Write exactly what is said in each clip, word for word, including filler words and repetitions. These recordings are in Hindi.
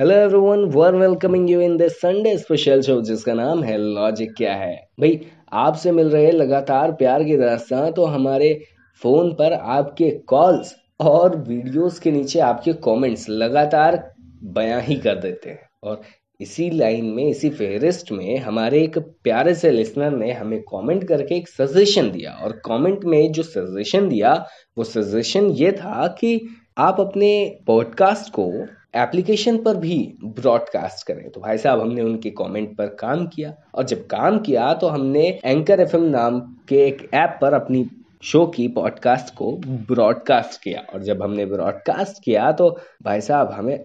Hello everyone, we're welcoming you in this Sunday special show जिसका नाम है लॉजिक क्या है। भाई आपसे मिल रहे लगातार प्यार की दास्तां, तो हमारे फ़ोन पर आपके कॉल्स और वीडियोस के नीचे आपके कमेंट्स लगातार बयां ही कर देते हैं। और इसी लाइन में, इसी फेहरिस्त में हमारे एक प्यारे से लिसनर ने हमें कमेंट करके एक सजेशन दिया। और कमेंट में जो सजेशन दिया वो सजेशन ये था कि आप अपने पॉडकास्ट को एप्लीकेशन पर भी ब्रॉडकास्ट करें। तो भाई साहब हमने उनके कमेंट पर काम किया और जब काम किया तो हमने एंकर एफ एम नाम के एक ऐप पर अपनी शो की पॉडकास्ट को ब्रॉडकास्ट किया। और जब हमने ब्रॉडकास्ट किया तो भाई साहब हमें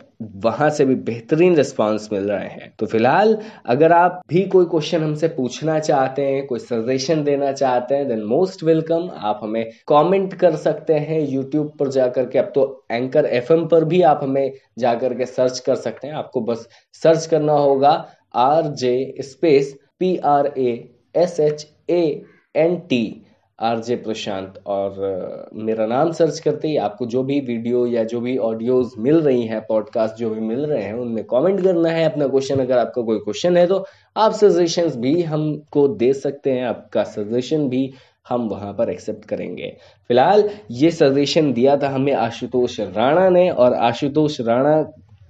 वहाँ से भी बेहतरीन रिस्पांस मिल रहे हैं। तो फिलहाल अगर आप भी कोई क्वेश्चन हमसे पूछना चाहते हैं, कोई सजेशन देना चाहते हैं, देन मोस्ट वेलकम। आप हमें कमेंट कर सकते हैं यूट्यूब पर जाकर के। अब तो एंकर एफएम पर भी आप हमें जाकर के सर्च कर सकते हैं। आपको बस सर्च करना होगा R J space P R A S H A N T RJ Prashant और मेरा नाम सर्च करते ही आपको जो भी वीडियो या जो भी ऑडियोज मिल रही हैं, पॉडकास्ट जो भी मिल रहे हैं, उनमें कमेंट करना है अपना क्वेश्चन। अगर आपका कोई क्वेश्चन है तो आप सजेशंस भी हमको दे सकते हैं, आपका सजेशन भी हम वहां पर एक्सेप्ट करेंगे। फिलहाल ये सजेशन दिया था हमें आशुतोष राणा ने। और आशुतोष राणा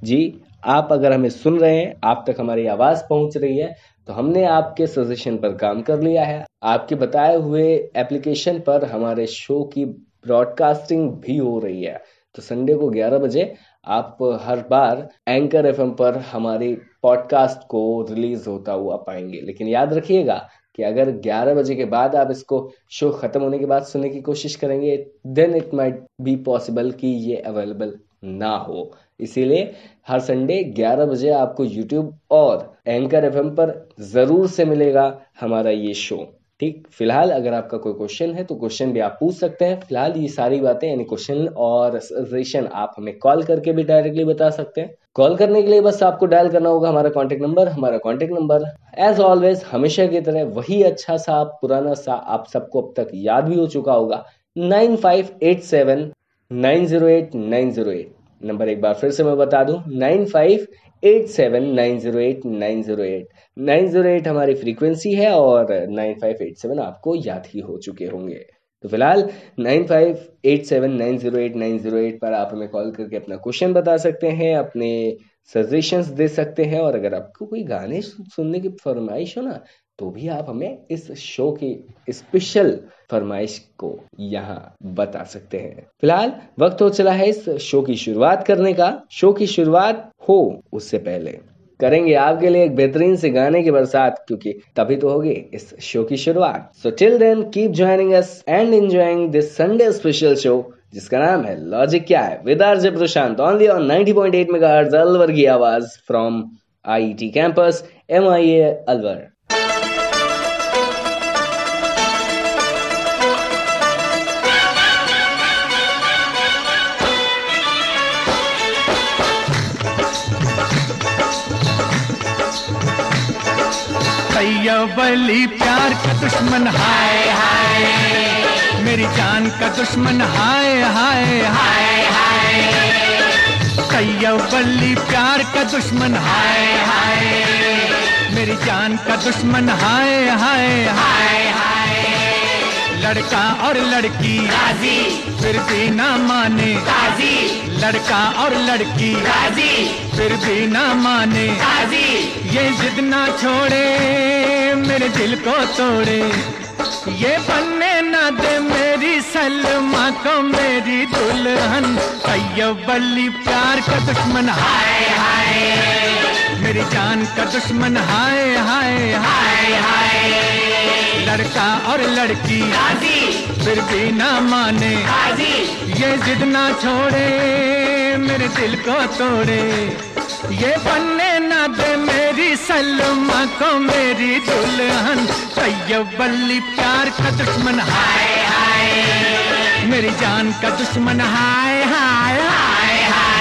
जी, आप अगर हमें सुन रहे हैं, आप तक हमारी आवाज़ पहुंच रही है, तो हमने आपके सजेशन पर काम कर लिया है। आपके बताए हुए एप्लीकेशन पर हमारे शो की ब्रॉडकास्टिंग भी हो रही है। तो संडे को ग्यारह बजे आप हर बार एंकर एफएम पर हमारी पॉडकास्ट को रिलीज होता हुआ पाएंगे। लेकिन याद रखिएगा कि अगर ग्यारह बजे के बाद आप इसको शो खत्म होने के बाद सुनने की कोशिश करेंगे, then it might be possible कि ये अवेलेबल ना हो। इसीलिए हर संडे ग्यारह बजे आपको यूट्यूब और एंकर एफएम पर ज़रूर से मिलेगा हमारा ये शो। ठीक, फिलहाल अगर आपका कोई क्वेश्चन है तो क्वेश्चन भी आप पूछ सकते हैं। फिलहाल ये सारी बातें यानी क्वेश्चन और सजेशन आप हमें कॉल करके भी डायरेक्टली बता सकते हैं। कॉल करने के लिए बस आपको डायल करना होगा हमारा कॉन्टेक्ट नंबर। हमारा कॉन्टेक्ट नंबर एज ऑलवेज हमेशा की तरह वही अच्छा सा पुराना सा, आप सबको अब तक याद भी हो चुका होगा, nine five eight seven nine zero eight nine zero eight. Number एक बार फिर से मैं बता दूं, nine five eight seven nine zero eight nine zero eight. Nine zero eight हमारी फ्रीक्वेंसी है और नाइन फाइव एट सेवन आपको याद ही हो चुके होंगे। तो फिलहाल nine five eight seven nine zero eight nine zero eight पर आप हमें कॉल करके अपना क्वेश्चन बता सकते हैं, अपने सजेशंस दे सकते हैं। और अगर आपको कोई गाने सुनने की फरमाइश हो ना, तो भी आप हमें इस शो की स्पेशल फरमाइश को यहाँ बता सकते हैं। फिलहाल वक्त हो चला है इस शो की शुरुआत करने का। शो की शुरुआत हो उससे पहले करेंगे आपके लिए एक बेहतरीन से गाने की बरसात, क्योंकि तभी तो होगी इस शो की शुरुआत। So till then keep joining us and enjoying this Sunday special show जिसका नाम है लॉजिक क्या है, with RJ Prashant, only on ninety point eight megahertz Alwar की आवाज, from IIT campus MIA Alwar. बली प्यार का दुश्मन हाय हाय, मेरी जान का दुश्मन हाय हाय हाय हाय। बली प्यार का दुश्मन हाय हाय, मेरी जान का दुश्मन हाय हाय हाय हाय। लड़का और लड़की राजी फिर भी ना माने राजी, लड़का और लड़की राजी फिर भी ना माने राजी। ये जिद ना छोड़े मेरे दिल को तोड़े, ये बनने ना दे मेरी सलमा को मेरी दुल्हन। अयो बली प्यार का दुश्मन हाय हाय, मेरी जान का दुश्मन हाय हाय हाय हाय। लड़का और लड़की राजी फिर भी ना माने राजी, ये जिद ना छोड़े मेरे दिल को तोड़े, ये बनने ना दे मेरी सलमा को मेरी दुल्हन। तैयब बल्ली प्यार का दुश्मन हाय हाय, मेरी जान का दुश्मन हाय हाय हाय हाय।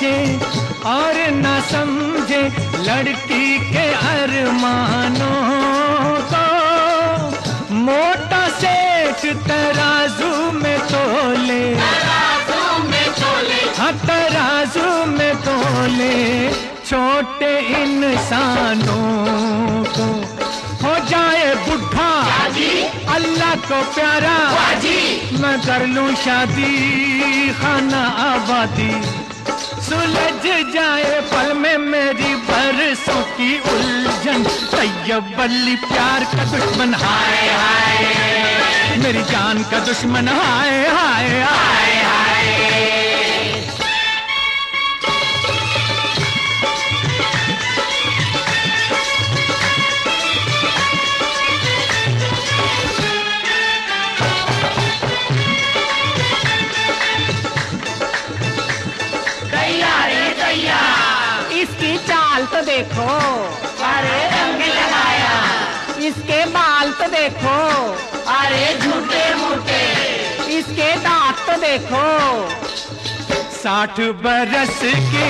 सोचे और न समझे लड़की के अरमानों को, मोटा सेठ तराजू में तोले, हाँ तराजू में तोले छोटे इंसानों को। हो जाए बुढ़ा अल्लाह को प्यारा, मैं कर लूं शादी खाना आबादी, सुलझ जाए पल में मेरी बरसों की उलझन, तैयब अली प्यार का दुश्मन हाय हाय, मेरी जान का दुश्मन हाय हाय हाय हाय। इसकी चाल तो देखो, अरे रंग लगाया, इसके बाल तो देखो, अरे झूठे मूठे, इसके दांत तो देखो। साठ बरस की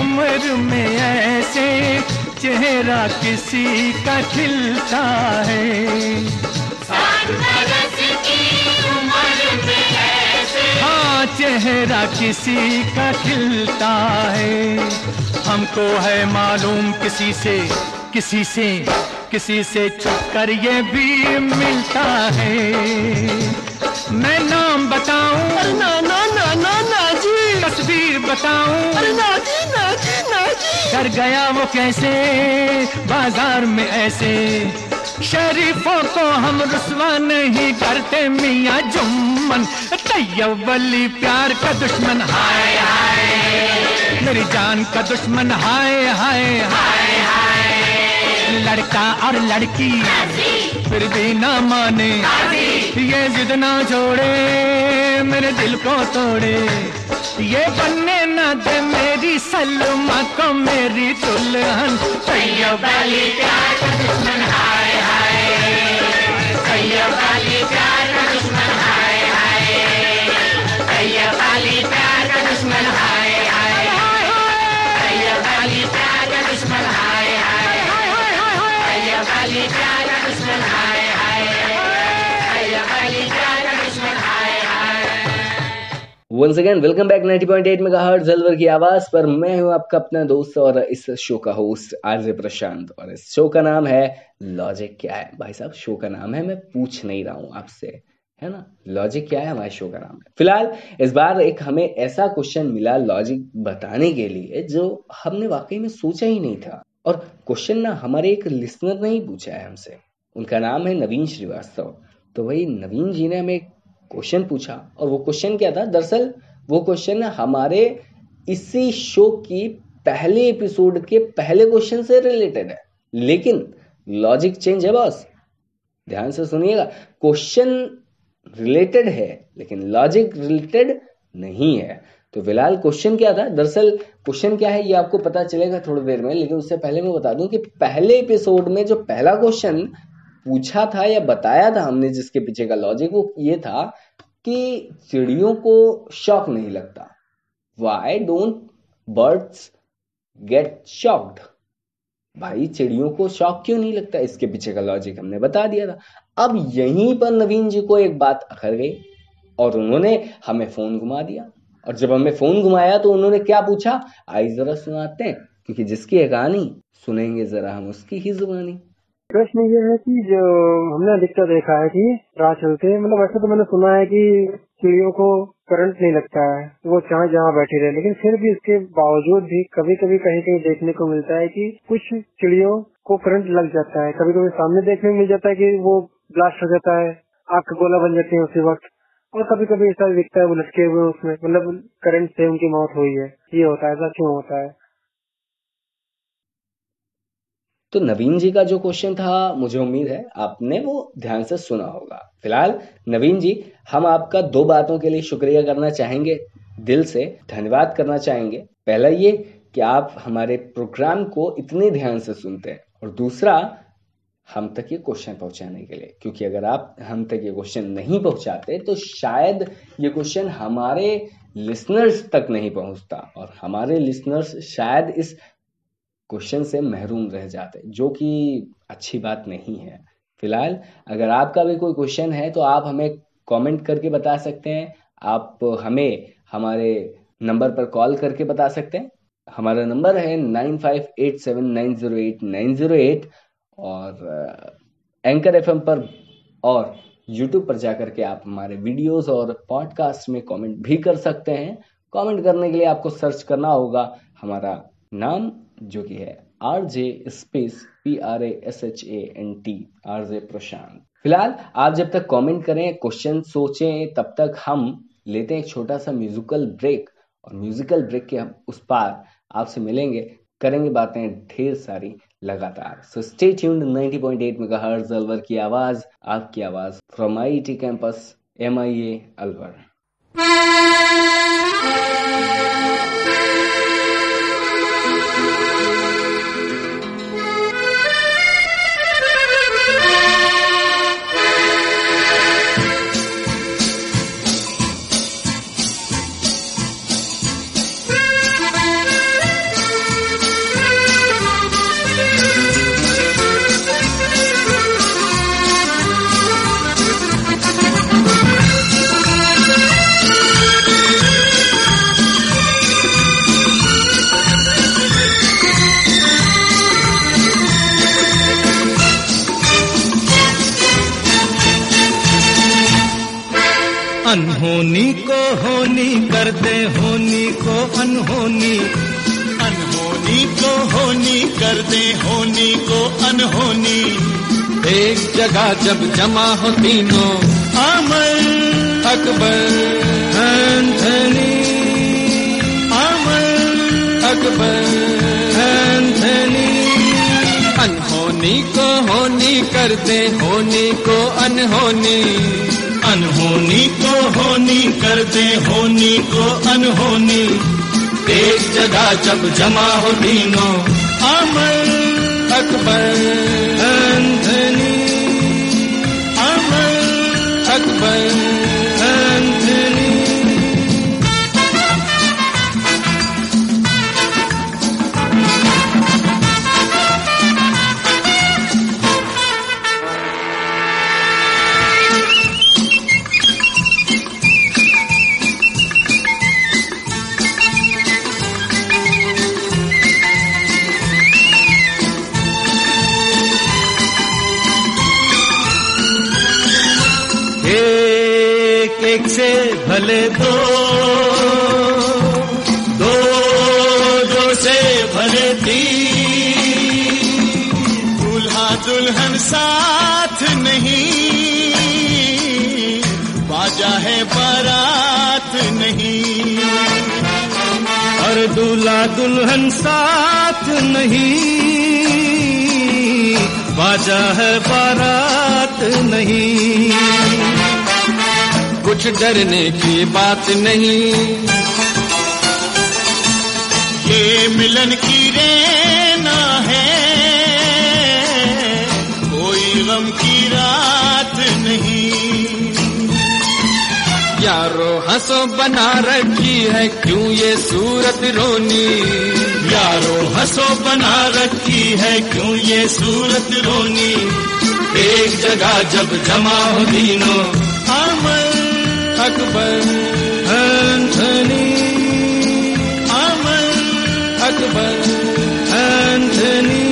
उम्र में ऐसे चेहरा किसी का खिलता है, साठ बरस की उम्र में ऐसे हाँ चेहरा किसी का खिलता है। हमको है मालूम किसी से किसी से किसी से चुपकर ये भी मिलता है। मैं नाम बताऊं, ना ना ना ना ना जी, तस्वीर बताऊं, ना जी ना जी ना जी, डर गया वो कैसे बाजार में ऐसे, शरीफों को हम रुस्वा नहीं करते मियां जुम्मन, तैयब अली प्यार का दुश्मन हाय हाय, मेरी जान का दुश्मन हाय हाय हाय हाय। लड़का और लड़की फिर भी ना माने, ये जिद ना छोड़े मेरे दिल को तोड़े, ये बनने ना दे मेरी सलमा को मेरी दुल्हन, तैयब अली प्यार का दुश्मन हाय हाय, तैयब अली प्यार का दुश्मन हाय हाय, तैयब अली प्यार का दुश्मन हाय हाय। Once again, welcome back ninety point eight megahertz Alwar की आवाज पर। मैं हूं आपका अपना दोस्त और इस शो का होस्ट आरजे प्रशांत, और इस शो का नाम है लॉजिक क्या है। भाई साहब, शो का नाम है, मैं पूछ नहीं रहा हूं आपसे, है ना। लॉजिक क्या है हमारे शो का नाम है। फिलहाल इस बार एक हमें ऐसा क्वेश्चन मिला लॉजिक बताने के लिए जो हमने वाकई में सोचा ही नहीं था, और क्वेश्चन ना हमारे एक लिसनर ने ही पूछा है हमसे। उनका नाम है नवीन श्रीवास्तव। तो भाई नवीन जी ने हमें क्वेश्चन पूछा, और वो क्वेश्चन क्या था, दरअसल वो क्वेश्चन हमारे इसी शो की पहले एपिसोड के पहले क्वेश्चन से रिलेटेड है, लेकिन लॉजिक चेंज है बॉस। ध्यान से सुनिएगा, क्वेश्चन रिलेटेड है लेकिन लॉजिक रिलेटेड नहीं है। तो फिलहाल क्वेश्चन क्या था, दरअसल क्वेश्चन क्या है ये आपको पता चलेगा थोड़ी देर में, लेकिन उससे पहले मैं बता दूं कि पहले एपिसोड में जो पहला क्वेश्चन पूछा था या बताया था हमने, जिसके पीछे का लॉजिक वो ये था कि चिड़ियों को शॉक नहीं लगता, why don't birds get shocked. भाई चिड़ियों को शॉक क्यों नहीं लगता, इसके पीछे का लॉजिक हमने बता दिया था। अब यहीं पर नवीन जी को एक बात अखर गई और उन्होंने हमें फोन घुमा दिया, और जब हमें फोन घुमाया तो उन्होंने क्या पूछा, आई जरा सुनाते हैं, क्योंकि जिसकी है कहानी सुनेंगे जरा हम उसकी ही जुबानी। प्रश्न ये है कि जो हमने अधिकतर देखा है कि रात चलते, मतलब वैसे तो मैंने सुना है कि चिड़ियों को करंट नहीं लगता है, वो चाहे जहाँ बैठी रहे, लेकिन फिर भी इसके बावजूद भी कभी कभी कहीं कहीं देखने को मिलता है कि कुछ चिड़ियों को करंट लग जाता है। कभी कभी सामने देखने को मिल जाता है कि वो ब्लास्ट हो जाता है, आग का गोला बन जाती है उसी वक्त, और कभी कभी ऐसा दिखता है वो लटके हुए उसमें, मतलब करंट से उनकी मौत हुई है। ये होता है, ऐसा क्यों होता है? तो नवीन जी का जो क्वेश्चन था, मुझे उम्मीद है आपने वो ध्यान से सुना होगा। फिलहाल नवीन जी, हम आपका दो बातों के लिए शुक्रिया करना चाहेंगे, दिल से धन्यवाद करना चाहेंगे। पहला ये कि आप हमारे प्रोग्राम को इतने ध्यान से सुनते हैं, और दूसरा हम तक ये क्वेश्चन पहुंचाने के लिए, क्योंकि अगर आप हम तक ये क्वेश्चन नहीं पहुंचाते तो शायद ये क्वेश्चन हमारे लिसनर्स तक नहीं पहुंचता और हमारे लिसनर्स शायद इस क्वेश्चन से महरूम रह जाते, जो कि अच्छी बात नहीं है। फिलहाल अगर आपका भी कोई क्वेश्चन है तो आप हमें कमेंट करके बता सकते हैं, आप हमें हमारे नंबर पर कॉल करके बता सकते हैं। हमारा नंबर है nine five eight seven nine zero eight nine zero eight, और एंकर एफ एम पर और यूट्यूब पर जाकर के आप हमारे वीडियोस और पॉडकास्ट में कमेंट भी कर सकते हैं। कमेंट करने के लिए आपको सर्च करना होगा हमारा नाम, जो कि है RJ space P R A S H A N T, RJ Prashant. फिलहाल आप जब तक कमेंट करें, क्वेश्चन सोचें, तब तक हम लेते हैं एक छोटा सा म्यूजिकल ब्रेक, और म्यूजिकल ब्रेक के हम उस पार आपसे मिलेंगे, करेंगे बातें ढेर सारी लगातार। So stay tuned, ninety point eight megahertz Alwar की आवाज, आपकी आवाज, from IIT campus MIA Alwar. अनहोनी को होनी करते होनी को अनहोनी, अनहोनी को होनी करते होनी को अनहोनी। एक जगह जब जमा हो तीनों अमर अकबर एंथनी, अमर अकबर एंथनी। अनहोनी को होनी करते होनी को अनहोनी, अनहोनी को होनी करते होनी को अनहोनी। एक जगह जब जमा हो तीनों अमर अकबर एंथनी, अमर अकबर एंथनी। एक से भले दो, दो दो से भले तीन। दूल्हा दुल्हन साथ नहीं, बाजा है बारात नहीं। और दूल्हा दुल्हन साथ नहीं, बाजा है बारात नहीं। कुछ डरने की बात नहीं, ये मिलन की रैना है, कोई गम की रात नहीं। यारो हंसो बना रखी है क्यों ये सूरत रोनी, यारो हंसो बना रखी है क्यों ये सूरत रोनी। एक जगह जब जमा हो तीनों अमर अकबर एंथनी, अमर अकबर एंथनी।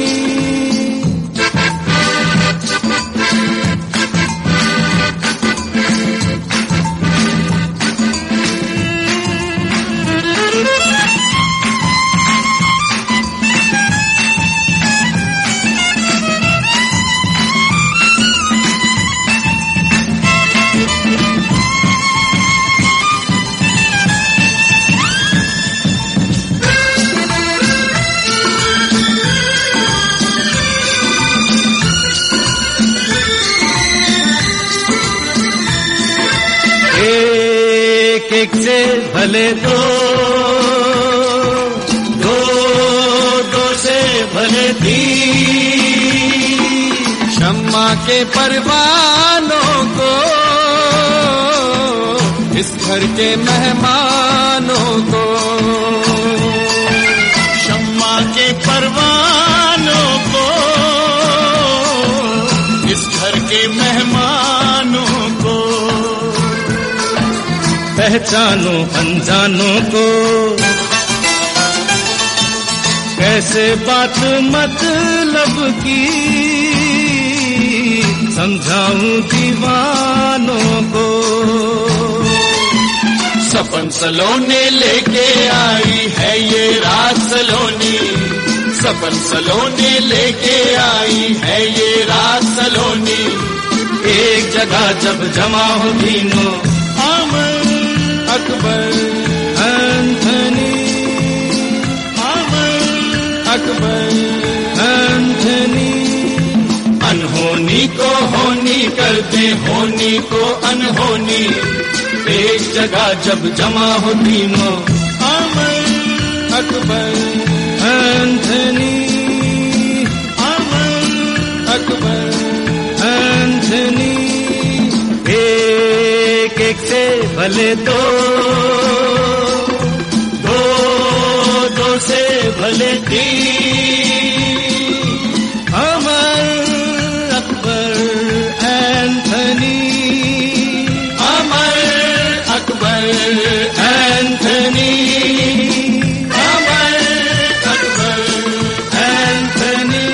एक से भले दो, दो दो से भले तीन। शम्मा के परवानों को इस घर के मेहमानों को, शम्मा के परवानों को, इस घर के मेहमानों को, पहचानो अनजानों को, कैसे बात मतलब की समझाऊं दीवानों को। सपन सलोने लेके आई है ये रात सलोनी, सपन सलोने लेके आई है ये रात सलोनी, एक जगह जब जमा हो तीनों आमन अकबर एंथनी, आमन अकबर एंथनी, अनहोनी को होनी करते होनी को अनहोनी, एक जगह जब जमा हो तीनों आमन अकबर एंथनी, आमन अकबर एंथनी, एक एक से भले दो, दो दो से भले तीन, आमन Akbar Anthony, Anthony, Amar Akbar Anthony.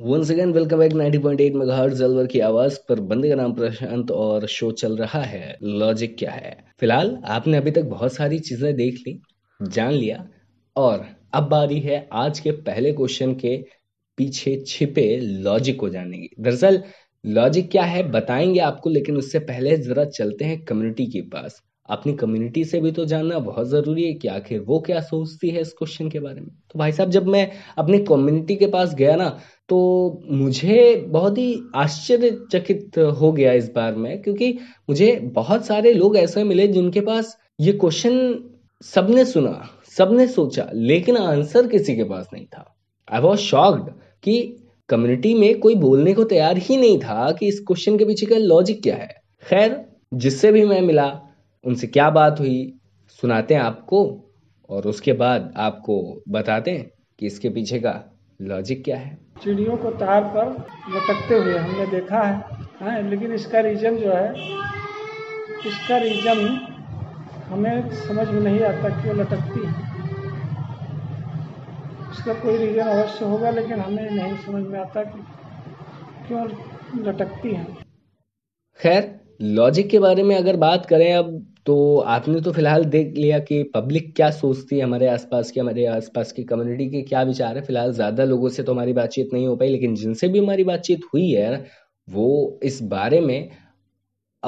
Once again welcome back ninety point eight megahertz Alwar की आवाज पर। बंदे का नाम प्रशांत और शो चल रहा है लॉजिक क्या है। फिलहाल आपने अभी तक बहुत सारी चीजें देख ली, जान लिया, और अब बारी है आज के पहले क्वेश्चन के पीछे छिपे लॉजिक को जानने की। दरअसल लॉजिक क्या है बताएंगे आपको, लेकिन उससे पहले जरा चलते हैं कम्युनिटी के पास। अपनी कम्युनिटी से भी तो जानना बहुत जरूरी है कि आखिर वो क्या सोचती है इस क्वेश्चन के बारे में। तो भाई साहब, जब मैं अपनी कम्युनिटी के पास गया ना तो मुझे बहुत ही आश्चर्यचकित हो गया इस बार में, क्योंकि मुझे बहुत सारे लोग ऐसे मिले जिनके पास ये क्वेश्चन सबने सुना, सबने सोचा, लेकिन आंसर किसी के पास नहीं था। आई वॉज शॉक्ड कि कम्युनिटी में कोई बोलने को तैयार ही नहीं था कि इस क्वेश्चन के पीछे का लॉजिक क्या है। खैर, जिससे भी मैं मिला उनसे क्या बात हुई सुनाते हैं आपको, और उसके बाद आपको बताते हैं कि इसके पीछे का लॉजिक क्या है। चिड़ियों को तार पर लटकते हुए हमने देखा है, लेकिन इसका रीजन जो है, इसका रीजन हमें समझ में नहीं आता क्यों लटकती है। उसका कोई रीजन अवश्य होगा, लेकिन हमें नहीं समझ में आता कि क्यों लटकती है। खैर, लॉजिक के बारे में अगर बात करें अब तो आपने तो फिलहाल देख लिया कि पब्लिक क्या सोचती है, हमारे आसपास की हमारे आसपास की कम्युनिटी के क्या विचार है। फिलहाल ज़्यादा लोगों से तो हमारी बातचीत नहीं हो पाई, लेकिन जिनसे भी हमारी बातचीत हुई है वो इस बारे में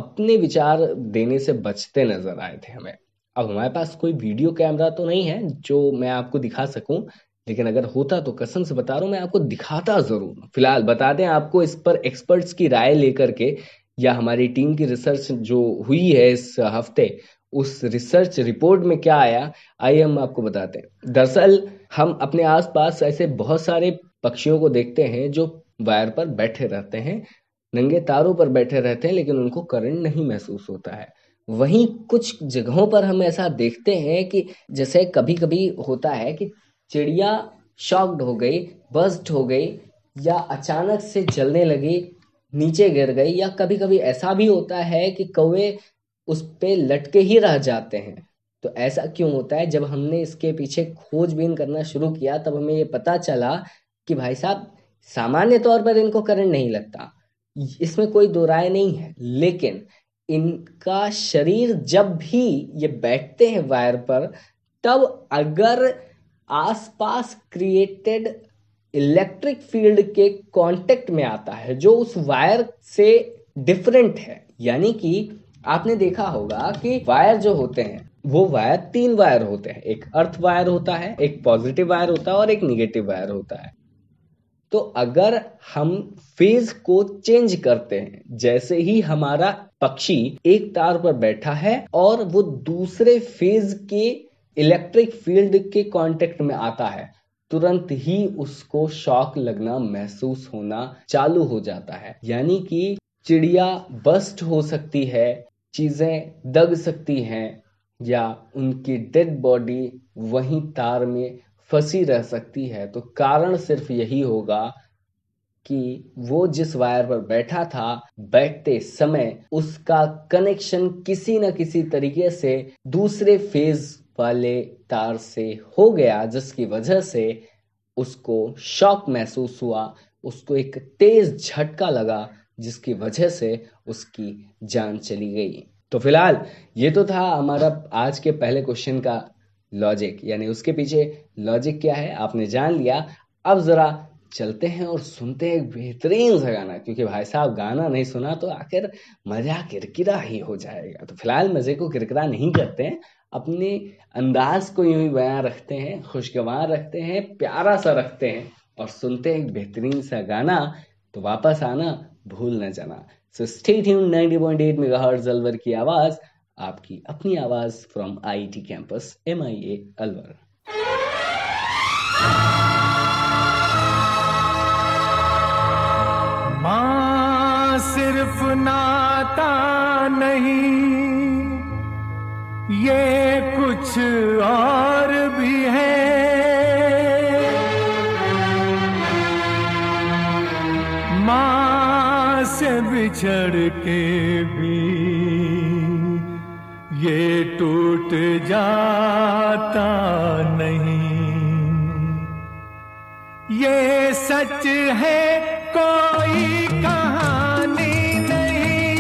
अपने विचार देने से बचते नजर आए थे हमें। अब हमारे पास कोई वीडियो कैमरा तो नहीं है जो मैं आपको दिखा सकूं, लेकिन अगर होता तो कसम से बता रहा हूं मैं आपको दिखाता जरूर। फिलहाल बता दें आपको इस पर एक्सपर्ट्स की राय लेकर के, या हमारी टीम की रिसर्च जो हुई है इस हफ्ते, उस रिसर्च रिपोर्ट में क्या आया आइए हम आपको बताते हैं। दरअसल हम अपने आसपास ऐसे बहुत सारे पक्षियों को देखते हैं जो वायर पर बैठे रहते हैं, नंगे तारों पर बैठे रहते हैं, लेकिन उनको करंट नहीं महसूस होता है। वहीं कुछ जगहों पर हम ऐसा देखते हैं कि जैसे कभी कभी होता है कि चिड़िया शॉक्ड हो गई, बस्ट हो गई, या अचानक से जलने लगी, नीचे गिर गई, या कभी कभी ऐसा भी होता है कि कौवे उस पे लटके ही रह जाते हैं। तो ऐसा क्यों होता है? जब हमने इसके पीछे खोजबीन करना शुरू किया तब हमें ये पता चला कि भाई साहब सामान्य तौर पर इनको करंट नहीं लगता, इसमें कोई दो राय नहीं है, लेकिन इनका शरीर जब भी ये बैठते हैं वायर पर, तब अगर आसपास क्रिएटेड इलेक्ट्रिक फील्ड के कांटेक्ट में आता है जो उस वायर से डिफरेंट है। यानी कि आपने देखा होगा कि वायर जो होते हैं वो वायर तीन वायर होते हैं, एक अर्थ वायर होता है, एक पॉजिटिव वायर होता है और एक निगेटिव वायर होता है। तो अगर हम फेज को चेंज करते हैं, जैसे ही हमारा पक्षी एक तार पर बैठा है और वो दूसरे फेज के इलेक्ट्रिक फील्ड के कांटेक्ट में आता है तुरंत ही उसको शॉक लगना महसूस होना चालू हो जाता है, यानी कि चिड़िया बस्ट हो सकती है, चीजें दग सकती हैं या उनकी डेड बॉडी वहीं तार में फंसी रह सकती है। तो कारण सिर्फ यही होगा कि वो जिस वायर पर बैठा था बैठते समय उसका कनेक्शन किसी न किसी तरीके से दूसरे फेज वाले तार से हो गया, जिसकी वजह से उसको शॉक महसूस हुआ, उसको एक तेज झटका लगा, जिसकी वजह से उसकी जान चली गई। तो फिलहाल ये तो था हमारा आज के पहले क्वेश्चन का लॉजिक, यानी उसके पीछे लॉजिक क्या है आपने जान लिया। अब जरा चलते हैं और सुनते हैं एक बेहतरीन सा गाना, क्योंकि भाई साहब गाना नहीं सुना तो आखिर मजा किरकिरा ही हो जाएगा। तो फिलहाल मजे को किरकिरा नहीं करते हैं, अपने अंदाज को यूं ही बयां रखते हैं, खुशगवार रखते हैं, प्यारा सा रखते हैं और सुनते हैं एक बेहतरीन सा गाना। तो वापस आना भूल ना जाना। सो स्टे ट्यून्ड, नब्बे पॉइंट आठ मेगाहर्ट्ज़ अलवर की आवाज, आपकी अपनी आवाज from IIT campus MIA Alwar. माँ सिर्फ नाता नहीं, ये कुछ और भी है। माँ से बिछड़ के भी ये टूट जाता नहीं। ये सच है कोई कहानी नहीं,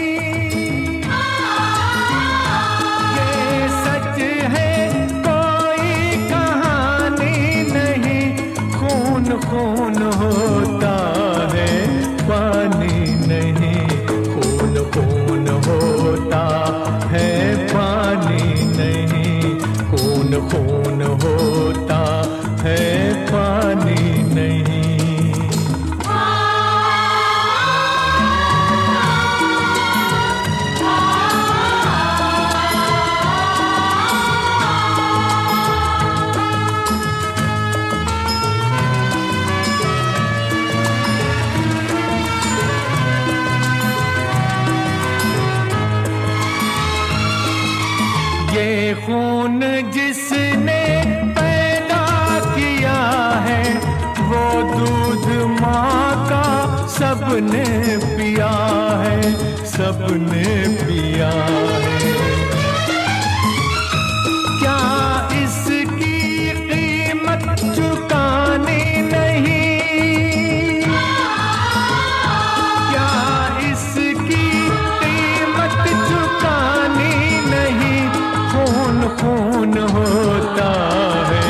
ये सच है कोई कहानी नहीं। खून खून होता है पानी नहीं, खून खून होता है पानी नहीं, खून खून होता है पानी नहीं। खून जिसने पैदा किया है वो दूध माँ का सबने पिया है, सबने पिया है। क्या इसकी कीमत चुकानी नहीं, क्या इसकी कीमत चुकानी नहीं। खून खून होता है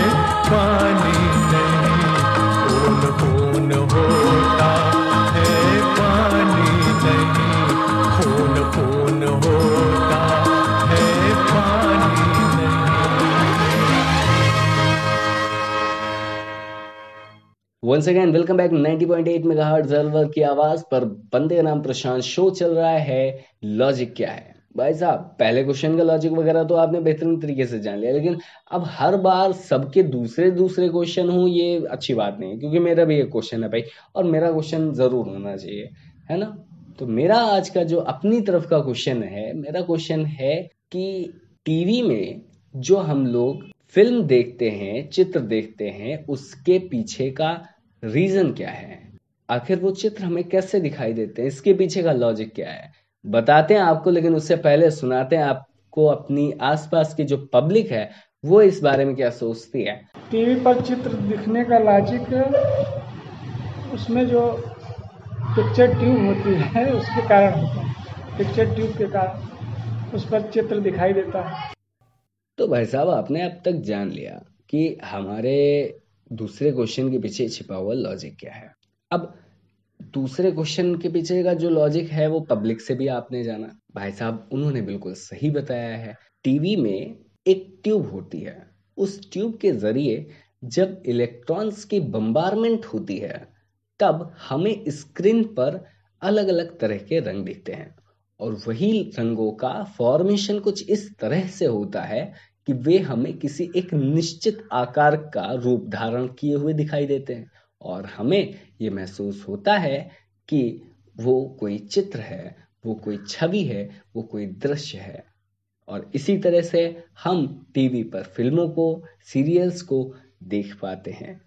पानी नहीं, खून खून होता है पानी नहीं, खून खून होता है पानी नहीं। वंस अगेन वेलकम बैक, नब्बे पॉइंट आठ मेगाहर्ट्ज़ अलवर की आवाज पर बंदे नाम प्रशांत शो चल रहा है। लॉजिक क्या है भाई साहब, पहले क्वेश्चन का लॉजिक वगैरह तो आपने बेहतरीन तरीके से जान लिया, लेकिन अब हर बार सबके दूसरे दूसरे क्वेश्चन हो ये अच्छी बात नहीं है, क्योंकि मेरा भी एक क्वेश्चन है भाई और मेरा क्वेश्चन जरूर होना चाहिए, है ना। तो मेरा आज का जो अपनी तरफ का क्वेश्चन है, मेरा क्वेश्चन है कि टीवी में जो हम लोग फिल्म देखते हैं, चित्र देखते हैं, उसके पीछे का रीजन क्या है, आखिर वो चित्र हमें कैसे दिखाई देते हैं, इसके पीछे का लॉजिक क्या है, बताते हैं आपको। लेकिन उससे पहले सुनाते हैं आपको अपनी आसपास की जो पब्लिक है वो इस बारे में क्या सोचती है। टीवी पर चित्र दिखने का लॉजिक, उसमें जो पिक्चर ट्यूब होती है उसके कारण होता है, पिक्चर ट्यूब के कारण उस पर चित्र दिखाई देता है। तो भाई साहब आपने अब तक जान लिया कि हमारे दूसरे क्वेश्चन के पीछे छिपा हुआ लॉजिक क्या है। अब दूसरे क्वेश्चन के पीछे का जो लॉजिक है वो पब्लिक से भी आपने जाना, भाई साहब उन्होंने बिल्कुल सही बताया है। टीवी में एक ट्यूब होती है, उस ट्यूब के जरिए जब इलेक्ट्रॉन्स की बम्बारमेंट होती है तब हमें स्क्रीन पर अलग अलग तरह के रंग दिखते हैं और वही रंगों का फॉर्मेशन कुछ इस तरह से होता है कि वे हमें किसी एक निश्चित आकार का रूप धारण किए हुए दिखाई देते हैं और हमें ये महसूस होता है कि वो कोई चित्र है, वो कोई छवि है, वो कोई दृश्य है। और इसी तरह से हम टीवी पर फिल्मों को, सीरियल्स को देख पाते हैं।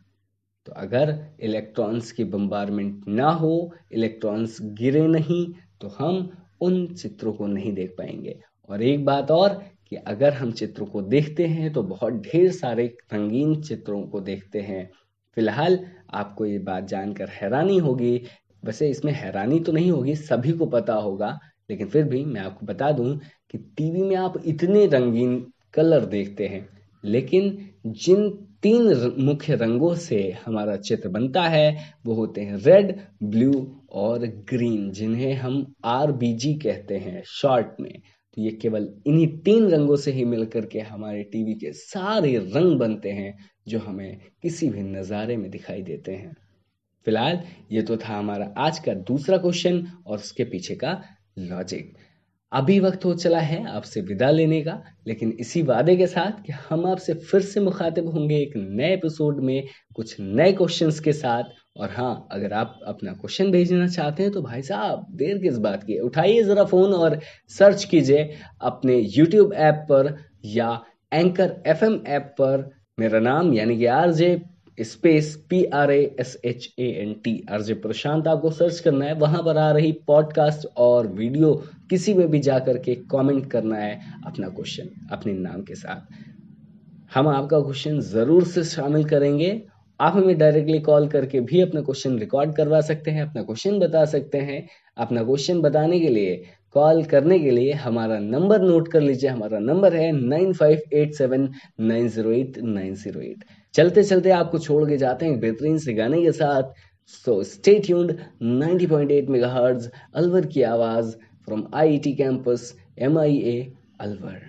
तो अगर इलेक्ट्रॉन्स की बम्बारमेंट ना हो, इलेक्ट्रॉन्स गिरे नहीं, तो हम उन चित्रों को नहीं देख पाएंगे। और एक बात और कि अगर हम चित्रों को देखते हैं तो बहुत ढेर सारे रंगीन चित्रों को देखते हैं। फिलहाल आपको ये बात जानकर हैरानी होगी, वैसे इसमें हैरानी तो नहीं होगी, सभी को पता होगा, लेकिन फिर भी मैं आपको बता दूं कि टीवी में आप इतने रंगीन कलर देखते हैं, लेकिन जिन तीन मुख्य रंगों से हमारा चित्र बनता है वो होते हैं रेड, ब्लू और ग्रीन, जिन्हें हम आरबीजी कहते हैं शॉर्ट में। तो ये केवल इन्हीं तीन रंगों से ही मिलकर के हमारे टीवी के सारे रंग बनते हैं जो हमें किसी भी नज़ारे में दिखाई देते हैं। फिलहाल ये तो था हमारा आज का दूसरा क्वेश्चन और उसके पीछे का लॉजिक। अभी वक्त हो चला है आपसे विदा लेने का, लेकिन इसी वादे के साथ कि हम आपसे फिर से मुखातिब होंगे एक नए एपिसोड में कुछ नए क्वेश्चंस के साथ। और हाँ, अगर आप अपना क्वेश्चन भेजना चाहते हैं तो भाई साहब देर किस बात की, उठाइए ज़रा फ़ोन और सर्च कीजिए अपने YouTube ऐप पर या एंकर एफ एम ऐप पर मेरा नाम यानी कि RJ space P R A S H A N T RJ Prashant आपको सर्च करना है। वहां पर आ रही पॉडकास्ट और वीडियो किसी में भी जाकर के कमेंट करना है अपना क्वेश्चन अपने नाम के साथ। हम आपका क्वेश्चन जरूर से शामिल करेंगे। आप हमें डायरेक्टली कॉल करके भी अपना क्वेश्चन रिकॉर्ड करवा सकते हैं, अपना क्वेश्चन बता सकते हैं। अपना क्वेश्चन बताने के लिए, कॉल करने के लिए हमारा नंबर नोट कर लीजिए। हमारा नंबर है nine five eight seven nine zero eight nine zero eight. चलते चलते आपको छोड़ के जाते हैं बेहतरीन से गाने के साथ। So stay tuned, ninety point eight megahertz Alwar की आवाज from I I T campus M I A Alwar.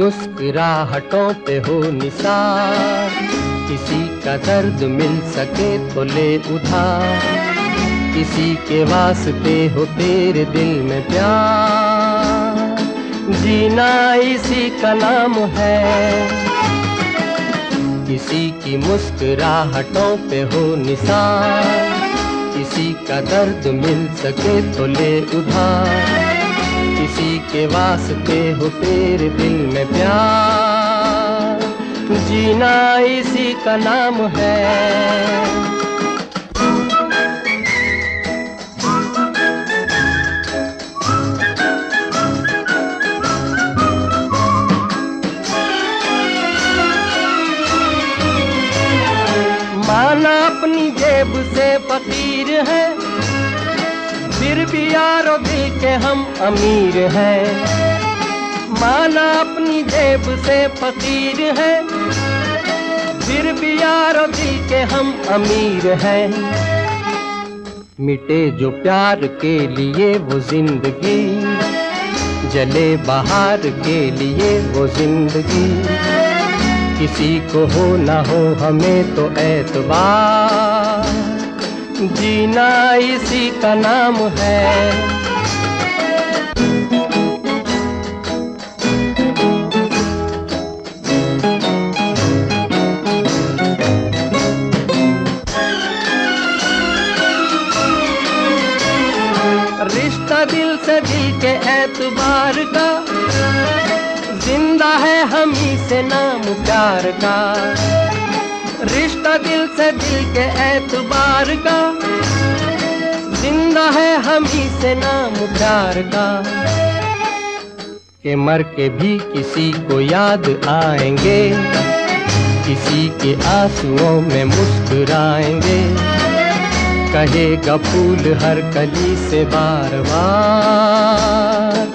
मुस्कुराहटों पे हो निसार, किसी का दर्द मिल सके तो ले उधार, किसी के वास्ते हो तेरे दिल में प्यार, जीना इसी का नाम है। किसी की मुस्कुराहटों पे हो निसार, किसी का दर्द मिल सके तो ले उधार, किसी के वास्ते हो तेरे दिल में प्यार, जीना इसी का नाम है। माना अपनी जेब से फकीर है, फिर भी यारो दिल के हम अमीर हैं। माना अपनी जेब से फकीर है, फिर भी यारो दिल के हम अमीर हैं। मिटे जो प्यार के लिए वो जिंदगी, जले बहार के लिए वो जिंदगी, किसी को हो ना हो हमें तो एतबार, जीना इसी का नाम है। रिश्ता दिल से दिल के एतबार का, जिंदा है हम ही से नाम प्यार का। रिश्ता दिल से दिल के एतबार का, जिंदा है हम ही से नाम प्यार का, के मर के भी किसी को याद आएंगे, किसी के आंसुओं में मुस्कुराएंगे, कहेगा फूल हर कली से बार बार,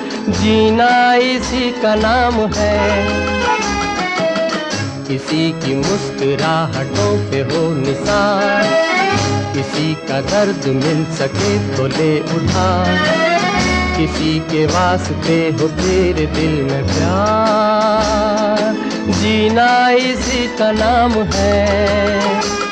जीना इसी का नाम है। किसी की मुस्कुराहटों पे हो निसार, किसी का दर्द मिल सके तो ले उठा, किसी के वास्ते हो तेरे दिल में प्यार, जीना इसी का नाम है।